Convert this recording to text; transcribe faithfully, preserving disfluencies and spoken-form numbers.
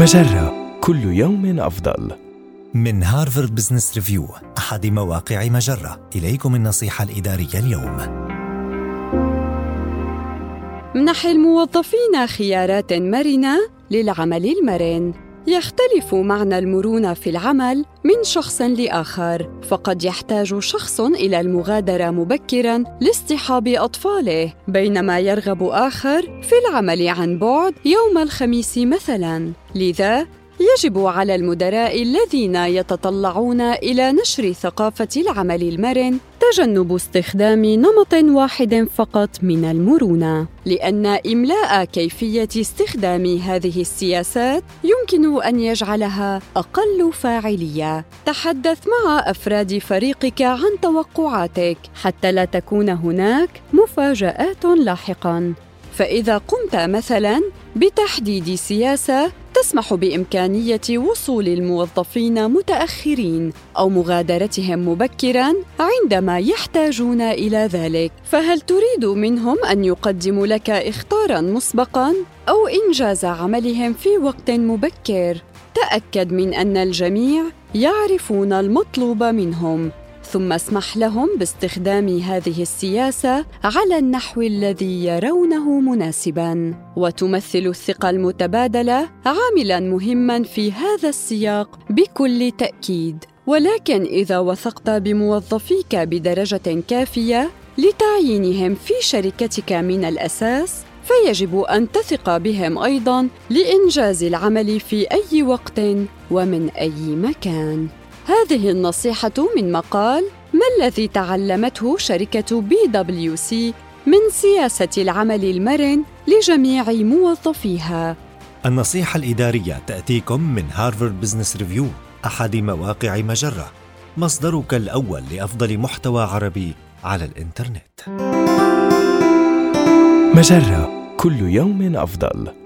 مجرة كل يوم أفضل. من هارفارد بزنس ريفيو أحد مواقع مجرة، إليكم النصيحة الإدارية اليوم. منح الموظفين خيارات مرنة للعمل المرن. يختلف معنى المرونة في العمل من شخص لآخر، فقد يحتاج شخص إلى المغادرة مبكراً لاصطحاب أطفاله، بينما يرغب آخر في العمل عن بعد يوم الخميس مثلاً. لذا يجب على المدراء الذين يتطلعون إلى نشر ثقافة العمل المرن تجنب استخدام نمط واحد فقط من المرونة، لأن إملاء كيفية استخدام هذه السياسات يمكن أن يجعلها أقل فاعلية. تحدث مع أفراد فريقك عن توقعاتك حتى لا تكون هناك مفاجآت لاحقاً. فإذا قمت مثلاً بتحديد سياسة تسمح بإمكانية وصول الموظفين متأخرين أو مغادرتهم مبكراً عندما يحتاجون إلى ذلك، فهل تريد منهم أن يقدموا لك إخطاراً مسبقاً أو إنجاز عملهم في وقت مبكر؟ تأكد من أن الجميع يعرفون المطلوب منهم، ثم اسمح لهم باستخدام هذه السياسة على النحو الذي يرونه مناسباً. وتمثل الثقة المتبادلة عاملاً مهماً في هذا السياق بكل تأكيد، ولكن إذا وثقت بموظفيك بدرجة كافية لتعيينهم في شركتك من الأساس، فيجب أن تثق بهم أيضاً لإنجاز العمل في أي وقت ومن أي مكان. هذه النصيحة من مقال ما الذي تعلمته شركة بي دبليو سي من سياسة العمل المرن لجميع موظفيها. النصيحة الإدارية تأتيكم من هارفارد بزنس ريفيو أحد مواقع مجرة، مصدرك الأول لأفضل محتوى عربي على الإنترنت. مجرة كل يوم أفضل.